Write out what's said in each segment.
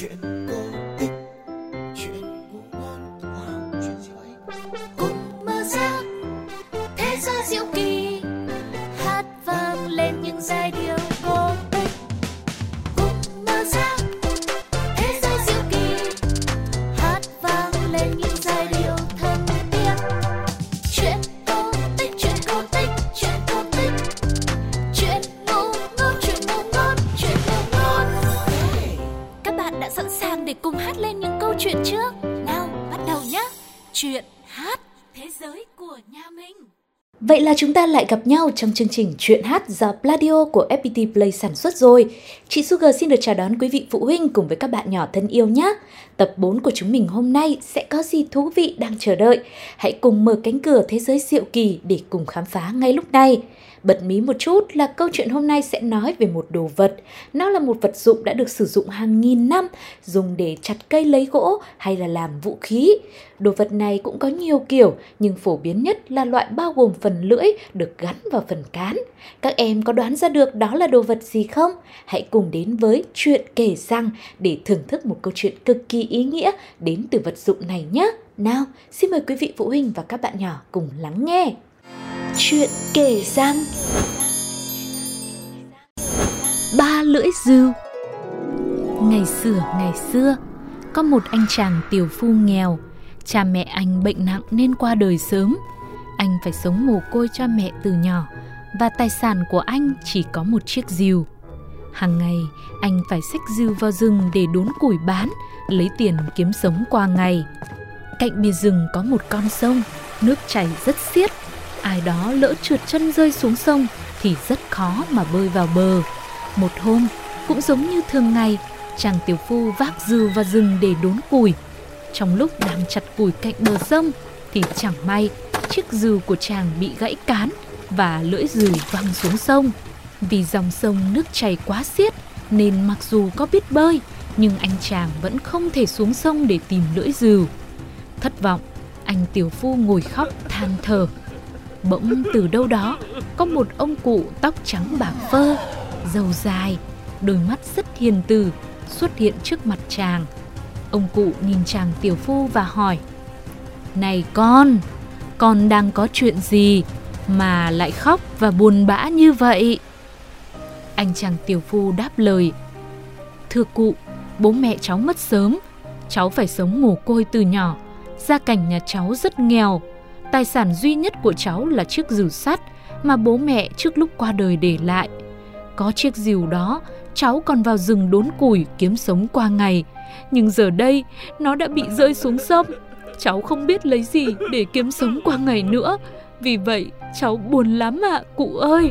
chuyện cổ tích, chuyện ngủ ngon hoàng, chuyện siêu hay cùng mơ giác thế giới diệu kỳ, hát vang lên những giai điệu vô tích. Cùng mơ giác thế giới diệu kỳ, hát vang lên những giai điệu thân thiết. Chuyện cổ tích, chuyện cổ tích, chuyện cổ tích, chuyện ngủ ngon, chuyện ngủ ngon, chuyện ngủ ngon. Các bạn đã sẵn sàng để cùng hát lên những câu chuyện trước? Nào, bắt đầu nhé. Chuyện hát thế giới của nhà mình. Vậy là chúng ta lại gặp nhau trong chương trình Chuyện hát do Pladio của FPT Play sản xuất rồi. Chị Sugar xin được chào đón quý vị phụ huynh cùng với các bạn nhỏ thân yêu nhé. Tập 4 của chúng mình hôm nay sẽ có gì thú vị đang chờ đợi? Hãy cùng mở cánh cửa thế giới diệu kỳ để cùng khám phá ngay lúc này. Bật mí một chút là câu chuyện hôm nay sẽ nói về một đồ vật. Nó là một vật dụng đã được sử dụng hàng nghìn năm, dùng để chặt cây lấy gỗ hay là làm vũ khí. Đồ vật này cũng có nhiều kiểu, nhưng phổ biến nhất là loại bao gồm phần lưỡi được gắn vào phần cán. Các em có đoán ra được đó là đồ vật gì không? Hãy cùng đến với Chuyện kể rằng để thưởng thức một câu chuyện cực kỳ ý nghĩa đến từ vật dụng này nhé. Nào, xin mời quý vị phụ huynh và các bạn nhỏ cùng lắng nghe. Chuyện kể rằng Ba Lưỡi Rìu. Ngày xưa, có một anh chàng tiểu phu nghèo. Cha mẹ anh bệnh nặng nên qua đời sớm. Anh phải sống mồ côi cho mẹ từ nhỏ, và tài sản của anh chỉ có một chiếc rìu. Hàng ngày, anh phải xách rìu vào rừng để đốn củi bán, lấy tiền kiếm sống qua ngày. Cạnh bìa rừng có một con sông, nước chảy rất xiết. Ai đó lỡ trượt chân rơi xuống sông thì rất khó mà bơi vào bờ. Một hôm, cũng giống như thường ngày, chàng tiểu phu vác rìu vào rừng để đốn củi. Trong lúc đang chặt củi cạnh bờ sông thì chẳng may chiếc rìu của chàng bị gãy cán và lưỡi rìu văng xuống sông. Vì dòng sông nước chảy quá xiết nên mặc dù có biết bơi nhưng anh chàng vẫn không thể xuống sông để tìm lưỡi rìu. Thất vọng, anh tiểu phu ngồi khóc than thở. Bỗng từ đâu đó có một ông cụ tóc trắng bạc phơ, râu dài, đôi mắt rất hiền từ xuất hiện trước mặt chàng. Ông cụ nhìn chàng tiểu phu và hỏi: "Này con đang có chuyện gì mà lại khóc và buồn bã như vậy?" Anh chàng tiểu phu đáp lời: "Thưa cụ, bố mẹ cháu mất sớm, cháu phải sống mồ côi từ nhỏ, gia cảnh nhà cháu rất nghèo. Tài sản duy nhất của cháu là chiếc rìu sắt mà bố mẹ trước lúc qua đời để lại. Có chiếc rìu đó, cháu còn vào rừng đốn củi kiếm sống qua ngày. Nhưng giờ đây, nó đã bị rơi xuống sông. Cháu không biết lấy gì để kiếm sống qua ngày nữa. Vì vậy, cháu buồn lắm ạ, cụ ơi."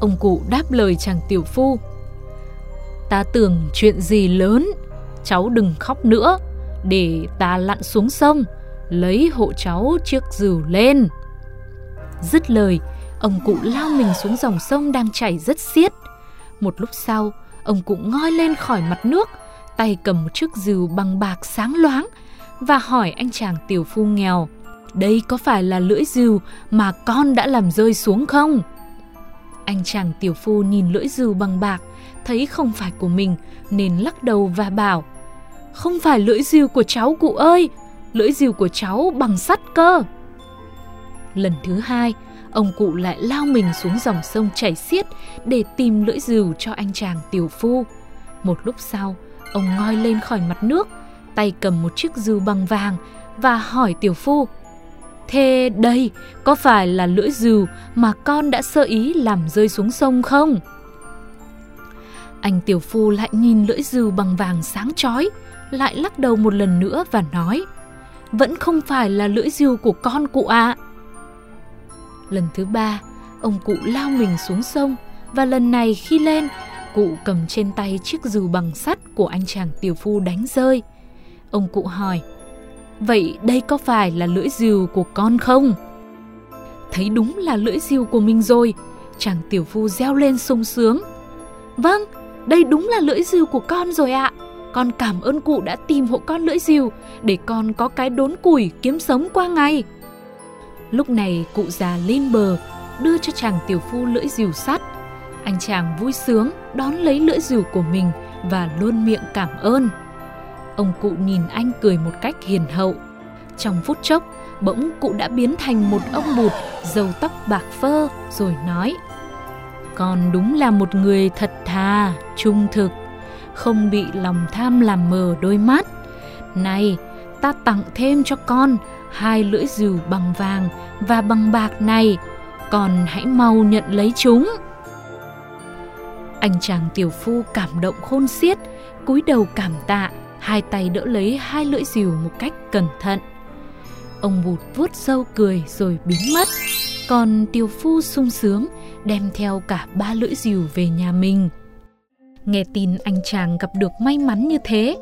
Ông cụ đáp lời chàng tiểu phu: "Ta tưởng chuyện gì lớn, cháu đừng khóc nữa. Để ta lặn xuống sông, lấy hộ cháu chiếc rìu lên." Dứt lời, ông cụ lao mình xuống dòng sông đang chảy rất xiết. Một lúc sau, ông cụ ngoi lên khỏi mặt nước, tay cầm một chiếc rìu bằng bạc sáng loáng và hỏi anh chàng tiểu phu nghèo: "Đây có phải là lưỡi rìu mà con đã làm rơi xuống không?" Anh chàng tiểu phu nhìn lưỡi rìu bằng bạc, thấy không phải của mình nên lắc đầu và bảo: "Không phải lưỡi rìu của cháu, cụ ơi. Lưỡi rìu của cháu bằng sắt cơ." Lần thứ hai, ông cụ lại lao mình xuống dòng sông chảy xiết để tìm lưỡi rìu cho anh chàng tiểu phu. Một lúc sau, ông ngoi lên khỏi mặt nước, tay cầm một chiếc rìu bằng vàng và hỏi tiểu phu: "Thế đây có phải là lưỡi rìu mà con đã sơ ý làm rơi xuống sông không?" Anh tiểu phu lại nhìn lưỡi rìu bằng vàng sáng chói, lại lắc đầu một lần nữa và nói: "Vẫn không phải là lưỡi rìu của con, cụ ạ." Lần thứ ba, ông cụ lao mình xuống sông, và lần này khi lên, cụ cầm trên tay chiếc rìu bằng sắt của anh chàng tiểu phu đánh rơi. Ông cụ hỏi: "Vậy đây có phải là lưỡi rìu của con không?" Thấy đúng là lưỡi rìu của mình rồi, chàng tiểu phu reo lên sung sướng: "Vâng, đây đúng là lưỡi rìu của con rồi ạ. Con cảm ơn cụ đã tìm hộ con lưỡi rìu để con có cái đốn củi kiếm sống qua ngày." Lúc này cụ già lên bờ đưa cho chàng tiểu phu lưỡi rìu sắt. Anh chàng vui sướng đón lấy lưỡi rìu của mình và luôn miệng cảm ơn. Ông cụ nhìn anh cười một cách hiền hậu. Trong phút chốc, bỗng cụ đã biến thành một ông bụt râu tóc bạc phơ rồi nói: "Con đúng là một người thật thà, trung thực, không bị lòng tham làm mờ đôi mắt. Này, ta tặng thêm cho con 2 lưỡi rìu bằng vàng và bằng bạc này. Con hãy mau nhận lấy chúng." Anh chàng tiểu phu cảm động khôn xiết, cúi đầu cảm tạ, hai tay đỡ lấy 2 lưỡi rìu một cách cẩn thận. Ông bụt vuốt râu cười rồi biến mất. Còn tiểu phu sung sướng đem theo cả 3 lưỡi rìu về nhà mình. Nghe tin anh chàng gặp được may mắn như thế,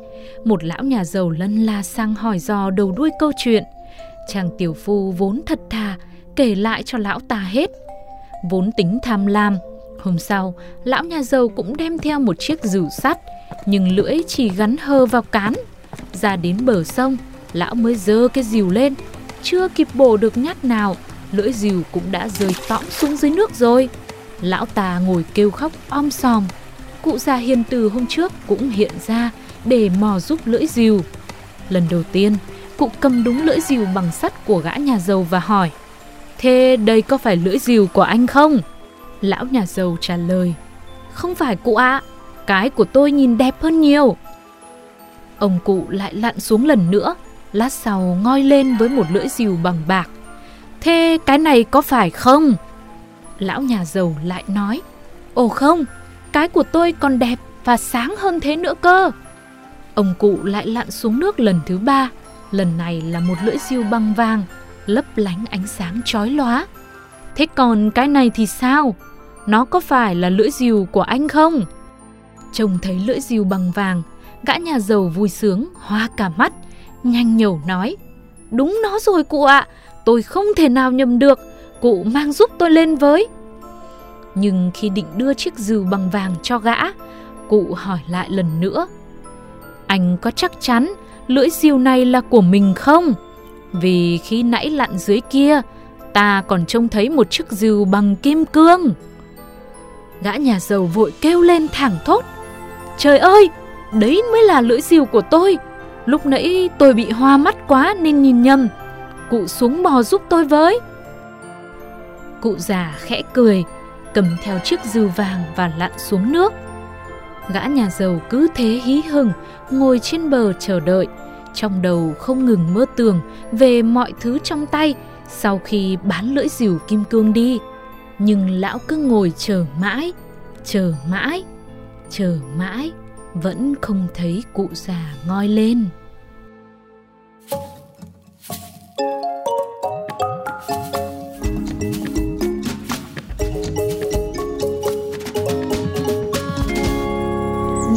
một lão nhà giàu lân la sang hỏi dò đầu đuôi câu chuyện. Chàng tiểu phu vốn thật thà kể lại cho lão ta hết. Vốn tính tham lam, hôm sau lão nhà giàu cũng đem theo một chiếc rìu sắt, nhưng lưỡi chỉ gắn hờ vào cán. Ra đến bờ sông, lão mới giơ cái rìu lên, chưa kịp bổ được nhát nào, lưỡi rìu cũng đã rơi tõm xuống dưới nước rồi. Lão ta ngồi kêu khóc om sòm. Cụ già hiền từ hôm trước cũng hiện ra để mò giúp lưỡi rìu. Lần đầu tiên, cụ cầm đúng lưỡi rìu bằng sắt của gã nhà giàu và hỏi: "Thế đây có phải lưỡi rìu của anh không?" Lão nhà giàu trả lời: "Không phải cụ ạ, cái của tôi nhìn đẹp hơn nhiều." Ông cụ lại lặn xuống lần nữa, lát sau ngoi lên với một lưỡi rìu bằng bạc. "Thế cái này có phải không?" Lão nhà giàu lại nói: "Ồ không, cái của tôi còn đẹp và sáng hơn thế nữa cơ." Ông cụ lại lặn xuống nước lần thứ 3, lần này là một lưỡi rìu bằng vàng, lấp lánh ánh sáng chói lóa. "Thế còn cái này thì sao? Nó có phải là lưỡi rìu của anh không?" Trông thấy lưỡi rìu bằng vàng, gã nhà giàu vui sướng hoa cả mắt, nhanh nhẩu nói: "Đúng nó rồi cụ ạ, tôi không thể nào nhầm được, cụ mang giúp tôi lên với." Nhưng khi định đưa chiếc rìu bằng vàng cho gã, cụ hỏi lại lần nữa: "Anh có chắc chắn lưỡi rìu này là của mình không? Vì khi nãy lặn dưới kia, ta còn trông thấy một chiếc rìu bằng kim cương." Gã nhà giàu vội kêu lên thảng thốt: "Trời ơi, đấy mới là lưỡi rìu của tôi. Lúc nãy tôi bị hoa mắt quá nên nhìn nhầm. Cụ xuống bò giúp tôi với." Cụ già khẽ cười, cầm theo chiếc rìu vàng và lặn xuống nước. Gã nhà giàu cứ thế hí hửng ngồi trên bờ chờ đợi, trong đầu không ngừng mơ tưởng về mọi thứ trong tay sau khi bán lưỡi rìu kim cương đi. Nhưng lão cứ ngồi chờ mãi, vẫn không thấy cụ già ngoi lên.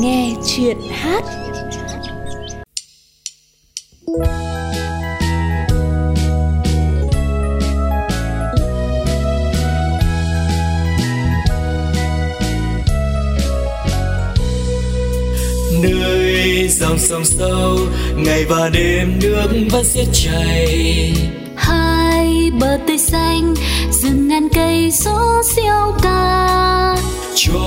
Nghe chuyện hát. Nơi dòng sông sâu, ngày và đêm nước vẫn xiết chảy. Hai bờ tây xanh, rừng ngàn cây số siêu ca. Cho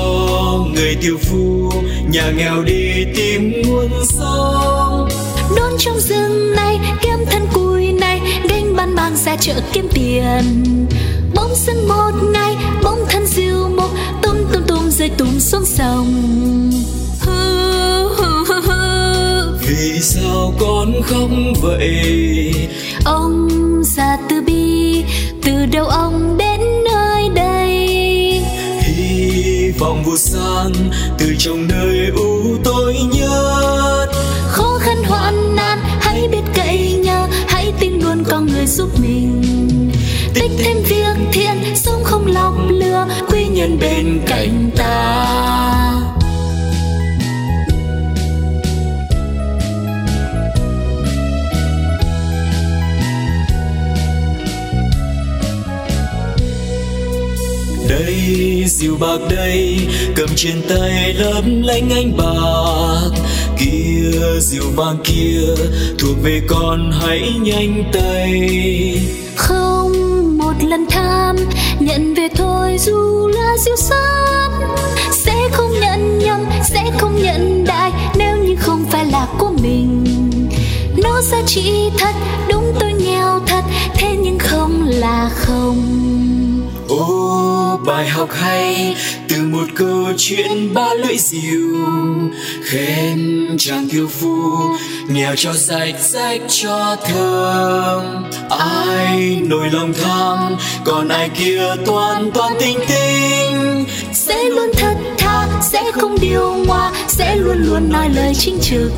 người tiểu phu, nhà nghèo đi tìm nguồn sống. Đốn trong rừng này, kiếm thân cùi này, gánh bán bàng ra chợ kiếm tiền. Bóng sân một này, bóng thân rìu một, tung rơi tung xuống sông. Vì sao con không vậy? Ông già từ bi, từ đâu ông đến nơi đây? Hy vọng vụt sang từ trong nơi u tối nhất. Khó khăn hoạn nạn, hãy biết cậy nhờ, hãy tin luôn có người giúp mình. Tích thêm việc thiện, sống không lọc lừa, quý nhân bên cạnh ta. Đây rìu bạc đây, cầm trên tay lấp lánh ánh bạc. Kia rìu vàng kia, thuộc về con hãy nhanh tay. Không một lần tham, nhận về thôi dù là rìu sắt. có giá trị thật, đúng tôi nghèo thật, thế nhưng không là không. Ô bài học hay từ một câu chuyện Ba Lưỡi Rìu, khen chàng kiêu phu nghèo cho sạch sách cho thơm. Ai nổi lòng tham, còn ai kia toan tinh tinh, sẽ luôn thật tha, sẽ không điều ngoa, sẽ luôn luôn nói lời chính trực,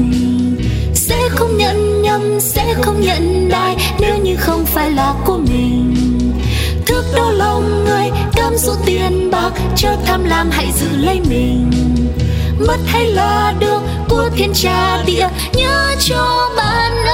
sẽ không nhận nhầm, sẽ không nhận đài nếu như không phải là của mình. Thước đo lòng người, cám dỗ tiền bạc, chớ tham lam hãy giữ lấy mình. Mất hay là được của thiên cha địa, nhớ cho bạn ơi.